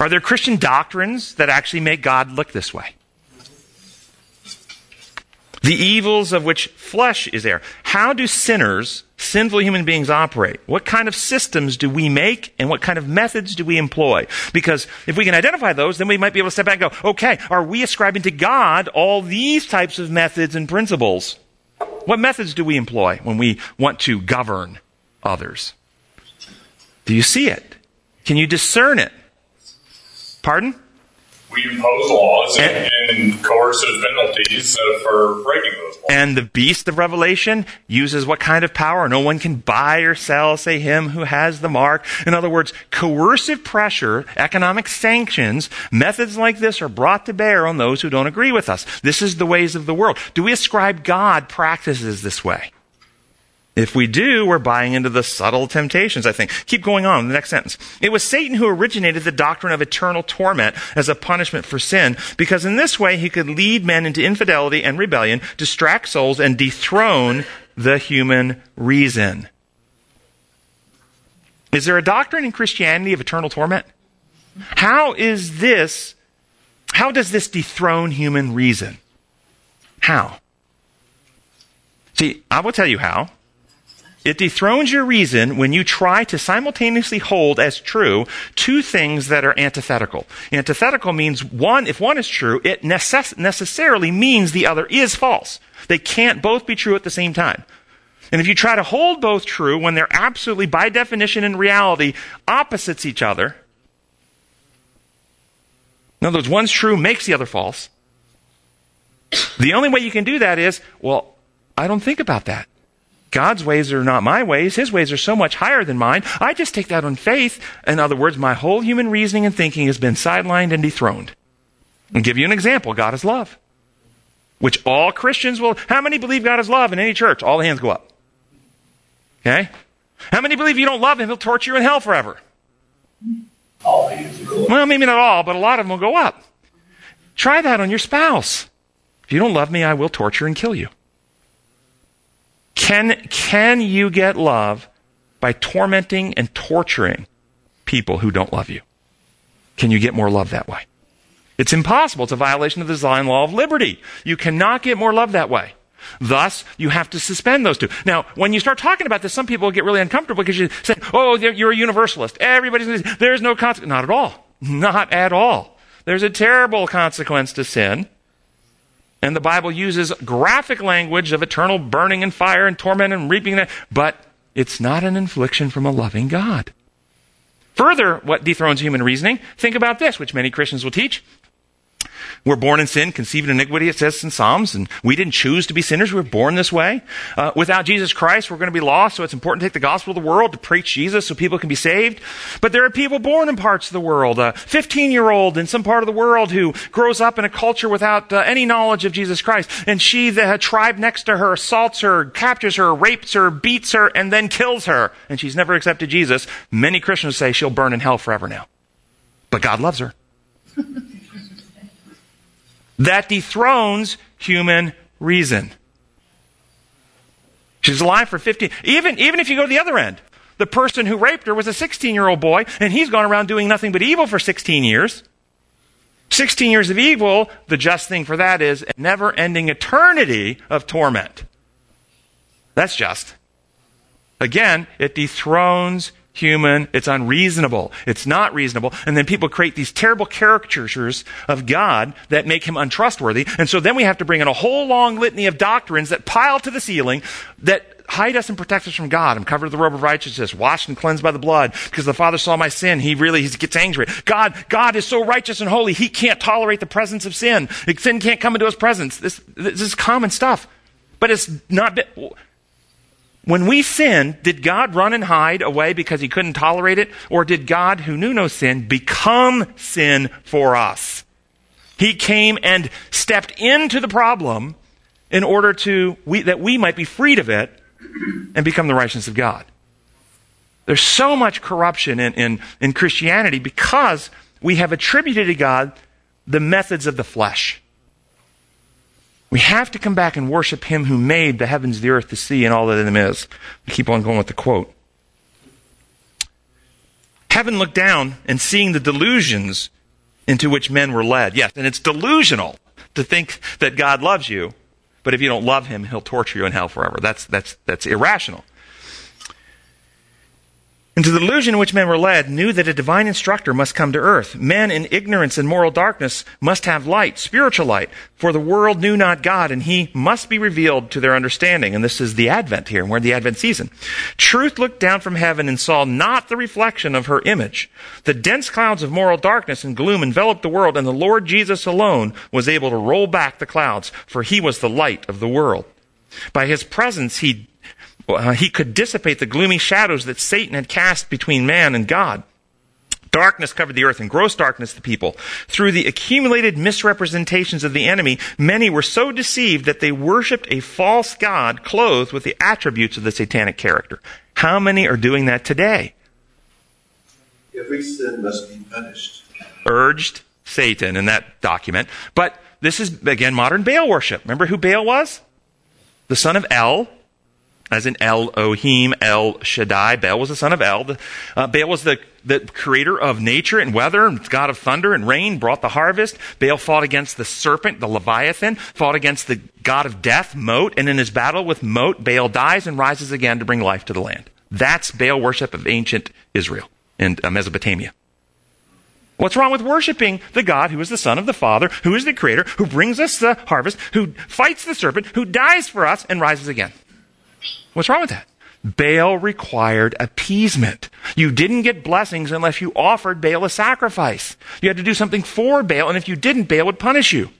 Are there Christian doctrines that actually make God look this way? The evils of which flesh is heir. How do sinners, sinful human beings, operate? What kind of systems do we make, and what kind of methods do we employ? Because if we can identify those, then we might be able to step back and go, okay, are we ascribing to God all these types of methods and principles? What methods do we employ when we want to govern others? Do you see it? Can you discern it? Pardon? We impose laws and coercive penalties for breaking those laws. And the beast of Revelation uses what kind of power? No one can buy or sell, say him who has the mark. In other words, coercive pressure, economic sanctions, methods like this are brought to bear on those who don't agree with us. This is the ways of the world. Do we ascribe God practices this way? If we do, we're buying into the subtle temptations, I think. Keep going on in the next sentence. It was Satan who originated the doctrine of eternal torment as a punishment for sin, because in this way he could lead men into infidelity and rebellion, distract souls, and dethrone the human reason. Is there a doctrine in Christianity of eternal torment? How does this dethrone human reason? How? See, I will tell you how. It dethrones your reason when you try to simultaneously hold as true two things that are antithetical. Antithetical means one, if one is true, it necessarily means the other is false. They can't both be true at the same time. And if you try to hold both true when they're absolutely, by definition and reality, opposites each other, in other words, one's true makes the other false, the only way you can do that is, well, I don't think about that. God's ways are not my ways. His ways are so much higher than mine. I just take that on faith. In other words, my whole human reasoning and thinking has been sidelined and dethroned. I'll give you an example. God is love, which all Christians will. How many believe God is love in any church? All the hands go up. Okay? How many believe you don't love him, he'll torture you in hell forever? All the hands go up. Well, maybe not all, but a lot of them will go up. Try that on your spouse. If you don't love me, I will torture and kill you. Can you get love by tormenting and torturing people who don't love you? Can you get more love that way? It's impossible. It's a violation of the divine law of liberty. You cannot get more love that way. Thus, you have to suspend those two. Now, when you start talking about this, some people get really uncomfortable because you say, oh, you're a universalist. Everybody's, there's no consequence. Not at all. Not at all. There's a terrible consequence to sin. And the Bible uses graphic language of eternal burning and fire and torment and reaping. But it's not an infliction from a loving God. Further, what dethrones human reasoning? Think about this, which many Christians will teach. We're born in sin, conceived in iniquity, it says in Psalms, and we didn't choose to be sinners. We were born this way. Without Jesus Christ, we're going to be lost, so it's important to take the gospel to the world, to preach Jesus so people can be saved. But there are people born in parts of the world, a 15-year-old in some part of the world who grows up in a culture without any knowledge of Jesus Christ, and she, the tribe next to her, assaults her, captures her, rapes her, beats her, and then kills her, and she's never accepted Jesus. Many Christians say she'll burn in hell forever now. But God loves her. That dethrones human reason. She's alive for 15. Even if you go to the other end, the person who raped her was a 16-year-old boy, and he's gone around doing nothing but evil for 16 years. 16 years of evil, the just thing for that is a never-ending eternity of torment. That's just. Again, it dethrones human. It's unreasonable. It's not reasonable. And then people create these terrible caricatures of God that make him untrustworthy. And so then we have to bring in a whole long litany of doctrines that pile to the ceiling that hide us and protect us from God. I'm covered with the robe of righteousness, washed and cleansed by the blood, because the Father saw my sin. He gets angry. God is so righteous and holy, he can't tolerate the presence of sin. Sin can't come into his presence. This is common stuff. But it's not... When we sin, did God run and hide away because he couldn't tolerate it? Or did God, who knew no sin, become sin for us? He came and stepped into the problem in order that we might be freed of it and become the righteousness of God. There's so much corruption in Christianity because we have attributed to God the methods of the flesh. We have to come back and worship him who made the heavens, the earth, the sea, and all that in them is. We keep on going with the quote. Heaven looked down and seeing the delusions into which men were led. Yes, and it's delusional to think that God loves you, but if you don't love him, he'll torture you in hell forever. That's irrational. Into the delusion in which men were led, knew that a divine instructor must come to earth. Men in ignorance and moral darkness must have light, spiritual light, for the world knew not God, and he must be revealed to their understanding. And this is the Advent here, and we're in the Advent season. Truth looked down from heaven and saw not the reflection of her image. The dense clouds of moral darkness and gloom enveloped the world, and the Lord Jesus alone was able to roll back the clouds, for he was the light of the world. By his presence, he could dissipate the gloomy shadows that Satan had cast between man and God. Darkness covered the earth, and gross darkness the people. Through the accumulated misrepresentations of the enemy, many were so deceived that they worshipped a false god clothed with the attributes of the satanic character. How many are doing that today? Every sin must be punished. Urged Satan in that document. But this is, again, modern Baal worship. Remember who Baal was? The son of El. As in Elohim, El Shaddai. Baal was the son of El. Baal was the creator of nature and weather, and god of thunder and rain, brought the harvest. Baal fought against the serpent, the Leviathan, fought against the god of death, Mot, and in his battle with Mot, Baal dies and rises again to bring life to the land. That's Baal worship of ancient Israel and Mesopotamia. What's wrong with worshiping the God who is the Son of the Father, who is the creator, who brings us the harvest, who fights the serpent, who dies for us and rises again? What's wrong with that? Baal required appeasement. You didn't get blessings unless you offered Baal a sacrifice. You had to do something for Baal, and if you didn't, Baal would punish you.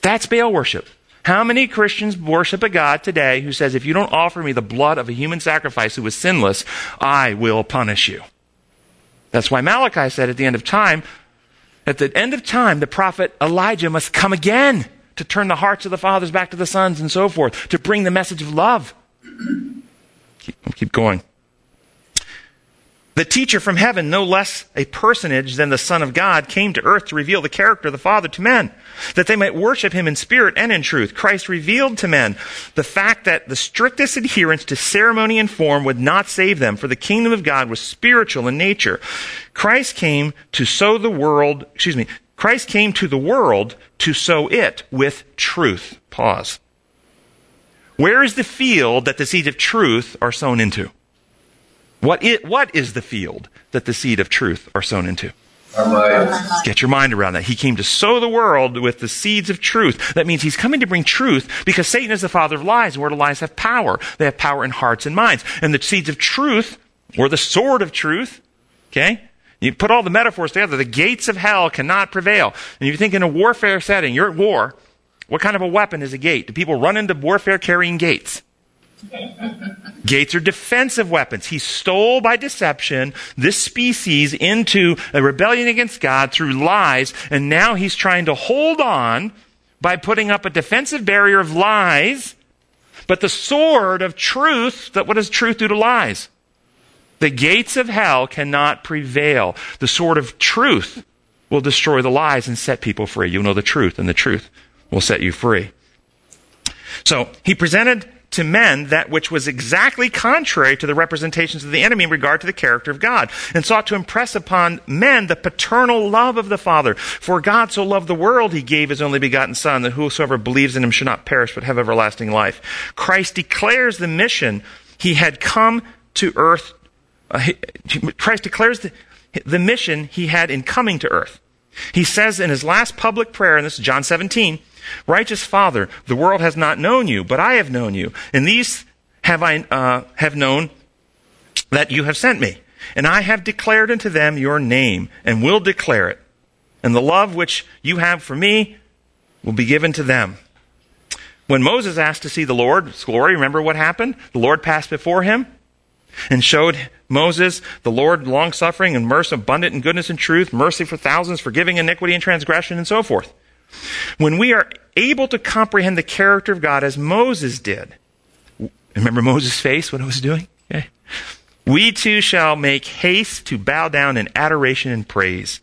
That's Baal worship. How many Christians worship a God today who says, if you don't offer me the blood of a human sacrifice who was sinless, I will punish you? That's why Malachi said at the end of time, the prophet Elijah must come again, to turn the hearts of the fathers back to the sons and so forth, to bring the message of love. Keep going. The teacher from heaven, no less a personage than the Son of God, came to earth to reveal the character of the Father to men, that they might worship him in spirit and in truth. Christ revealed to men the fact that the strictest adherence to ceremony and form would not save them, for the kingdom of God was spiritual in nature. Christ came to the world to sow it with truth. Pause. Where is the field that the seeds of truth are sown into? What is the field that the seed of truth are sown into? Our minds. Get your mind around that. He came to sow the world with the seeds of truth. That means he's coming to bring truth because Satan is the father of lies. The word of lies have power. They have power in hearts and minds. And the seeds of truth, or the sword of truth, okay? You put all the metaphors together. The gates of hell cannot prevail. And if you think in a warfare setting, you're at war, what kind of a weapon is a gate? Do people run into warfare carrying gates? Gates are defensive weapons. He stole by deception this species into a rebellion against God through lies, and now he's trying to hold on by putting up a defensive barrier of lies, but the sword of truth, that what does truth do to lies? The gates of hell cannot prevail. The sword of truth will destroy the lies and set people free. You'll know the truth, and the truth will set you free. So he presented to men that which was exactly contrary to the representations of the enemy in regard to the character of God, and sought to impress upon men the paternal love of the Father. For God so loved the world, he gave his only begotten Son, that whosoever believes in him should not perish but have everlasting life. Christ declares the mission he had come to earth. Christ declares the mission he had in coming to earth. He says in his last public prayer, and this is John 17, "Righteous Father, the world has not known you, but I have known you. And these have I have known that you have sent me. And I have declared unto them your name, and will declare it. And the love which you have for me will be given to them." When Moses asked to see the Lord's glory, remember what happened? The Lord passed before him and showed Moses the Lord long-suffering and mercy, abundant in goodness and truth, mercy for thousands, forgiving iniquity and transgression, and so forth. When we are able to comprehend the character of God as Moses did, remember Moses' face when he was doing? Okay. We too shall make haste to bow down in adoration and praise.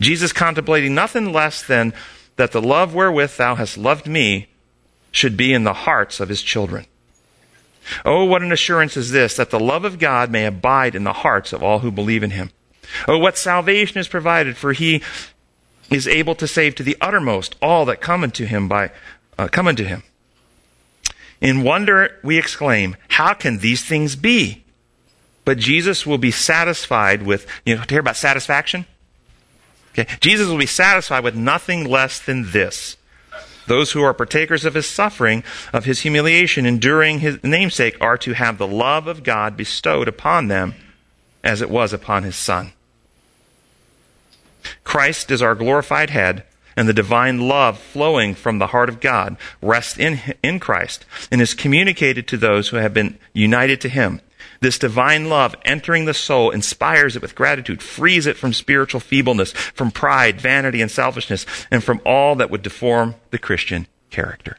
Jesus, contemplating nothing less than that the love wherewith thou hast loved me should be in the hearts of his children. Oh, what an assurance is this, that the love of God may abide in the hearts of all who believe in him. Oh, what salvation is provided, for he is able to save to the uttermost all that come unto him by coming to him. In wonder we exclaim, how can these things be? But Jesus will be satisfied with, hear about satisfaction? Okay. Jesus will be satisfied with nothing less than this: those who are partakers of his suffering, of his humiliation, enduring his namesake, are to have the love of God bestowed upon them as it was upon his Son. Christ is our glorified head, and the divine love flowing from the heart of God rests in Christ and is communicated to those who have been united to him. This divine love entering the soul inspires it with gratitude, frees it from spiritual feebleness, from pride, vanity, and selfishness, and from all that would deform the Christian character.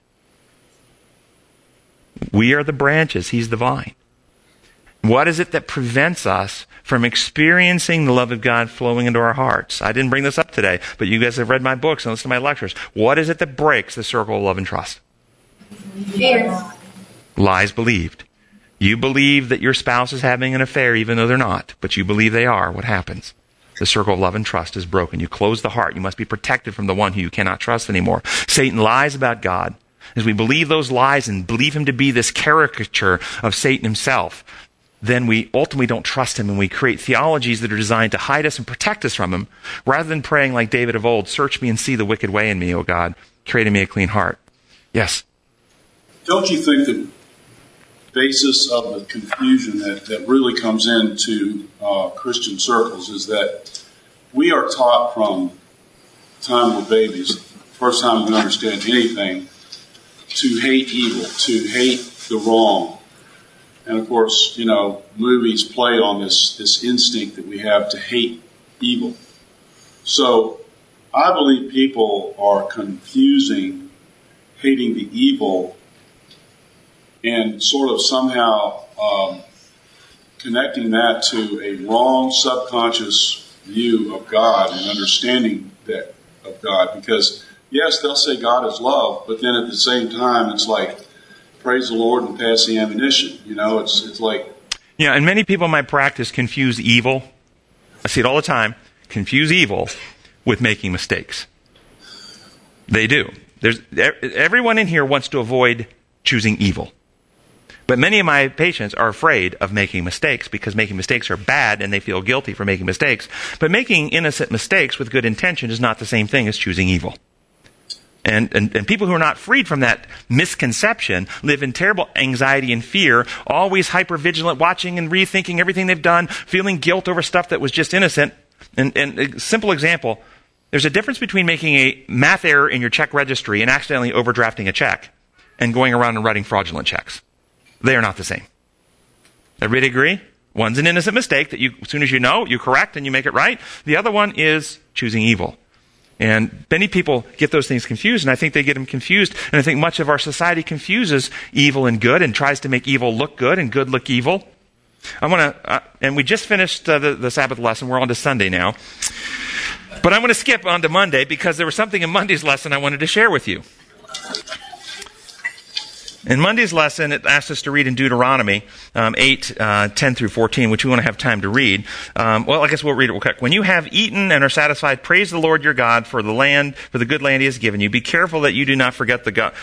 We are the branches. He's the vine. What is it that prevents us from experiencing the love of God flowing into our hearts? I didn't bring this up today, but you guys have read my books and listened to my lectures. What is it that breaks the circle of love and trust? Fear. Lies believed. You believe that your spouse is having an affair even though they're not, but you believe they are. What happens? The circle of love and trust is broken. You close the heart. You must be protected from the one who you cannot trust anymore. Satan lies about God. As we believe those lies and believe him to be this caricature of Satan himself, then we ultimately don't trust him, and we create theologies that are designed to hide us and protect us from him, rather than praying like David of old, "Search me and see the wicked way in me, O God, create in me a clean heart." Yes? Don't you think the basis of the confusion that really comes into Christian circles is that we are taught from the time we're babies, first time we understand anything, to hate evil, to hate the wrong. And of course, movies play on this instinct that we have to hate evil. So I believe people are confusing hating the evil and sort of somehow connecting that to a wrong subconscious view of God and understanding that of God. Because yes, they'll say God is love, but then at the same time, it's like, praise the Lord and pass the ammunition. It's like... Yeah, and many people in my practice confuse evil. I see it all the time. Confuse evil with making mistakes. They do. Everyone in here wants to avoid choosing evil. But many of my patients are afraid of making mistakes because making mistakes are bad and they feel guilty for making mistakes. But making innocent mistakes with good intention is not the same thing as choosing evil. And people who are not freed from that misconception live in terrible anxiety and fear, always hypervigilant, watching and rethinking everything they've done, feeling guilt over stuff that was just innocent. And a simple example, there's a difference between making a math error in your check registry and accidentally overdrafting a check and going around and writing fraudulent checks. They are not the same. Everybody agree? One's an innocent mistake that you, as soon as you know, you correct and you make it right. The other one is choosing evil. And many people get those things confused, and I think they get them confused. And I think much of our society confuses evil and good and tries to make evil look good and good look evil. I want to, and we just finished the Sabbath lesson. We're on to Sunday now. But I'm going to skip on to Monday because there was something in Monday's lesson I wanted to share with you. In Monday's lesson, it asked us to read in Deuteronomy 8, 10 through 14, which we want to have time to read. Well, I guess we'll read it real quick. When you have eaten and are satisfied, praise the Lord your God for the land, for the good land he has given you. Be careful that you do not forget the God,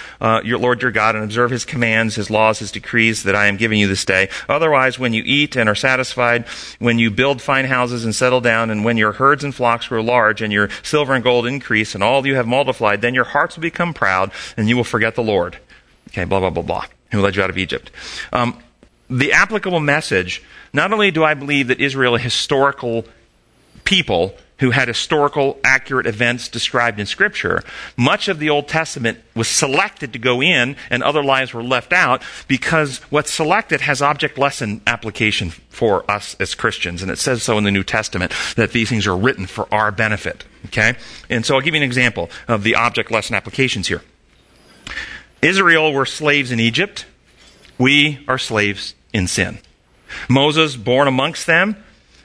your Lord your God, and observe his commands, his laws, his decrees that I am giving you this day. Otherwise, when you eat and are satisfied, when you build fine houses and settle down, and when your herds and flocks grow large, and your silver and gold increase, and all you have multiplied, then your hearts will become proud, and you will forget the Lord. Okay, blah, blah, blah, blah, who led you out of Egypt. The applicable message, not only do I believe that Israel are historical people who had historical, accurate events described in Scripture, much of the Old Testament was selected to go in and other lives were left out because what's selected has object lesson application for us as Christians. And it says so in the New Testament that these things are written for our benefit. Okay? And so I'll give you an example of the object lesson applications here. Israel were slaves in Egypt. We are slaves in sin. Moses, born amongst them,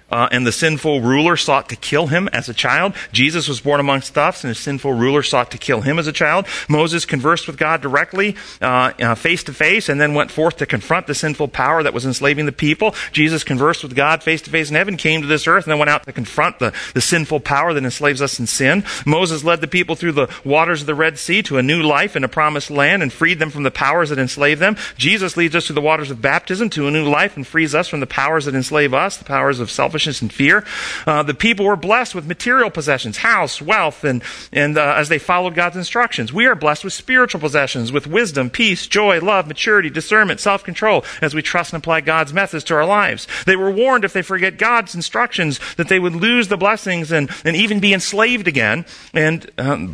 and the sinful ruler sought to kill him as a child. Jesus was born amongst us, and the sinful ruler sought to kill him as a child. Moses conversed with God directly, face to face, and then went forth to confront the sinful power that was enslaving the people. Jesus conversed with God face to face in heaven, came to this earth, and then went out to confront the sinful power that enslaves us in sin. Moses led the people through the waters of the Red Sea to a new life in a promised land and freed them from the powers that enslave them. Jesus leads us through the waters of baptism to a new life and frees us from the powers that enslave us, the powers of selfishness and fear. The people were blessed with material possessions, house, wealth, and as they followed God's instructions. We are blessed with spiritual possessions, with wisdom, peace, joy, love, maturity, discernment, self-control, as we trust and apply God's methods to our lives. They were warned if they forget God's instructions that they would lose the blessings and even be enslaved again and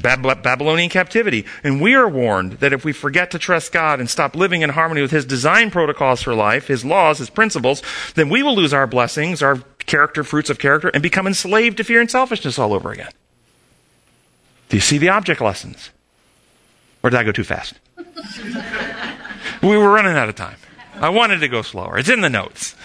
Babylonian captivity. And we are warned that if we forget to trust God and stop living in harmony with his design protocols for life, his laws, his principles, then we will lose our blessings, our character, fruits of character, and become enslaved to fear and selfishness all over again. Do you see the object lessons? Or did I go too fast? We were running out of time. I wanted to go slower. It's in the notes.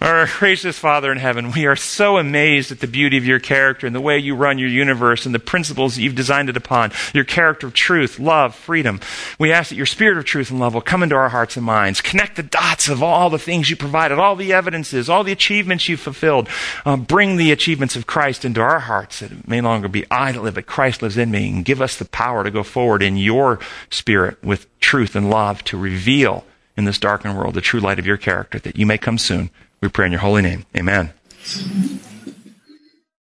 Our gracious Father in heaven, we are so amazed at the beauty of your character and the way you run your universe and the principles that you've designed it upon, your character of truth, love, freedom. We ask that your spirit of truth and love will come into our hearts and minds, connect the dots of all the things you provided, all the evidences, all the achievements you've fulfilled. Bring the achievements of Christ into our hearts, that it may no longer be I that live, but Christ lives in me, and give us the power to go forward in your spirit with truth and love to reveal in this darkened world the true light of your character, that you may come soon. We pray in your holy name. Amen.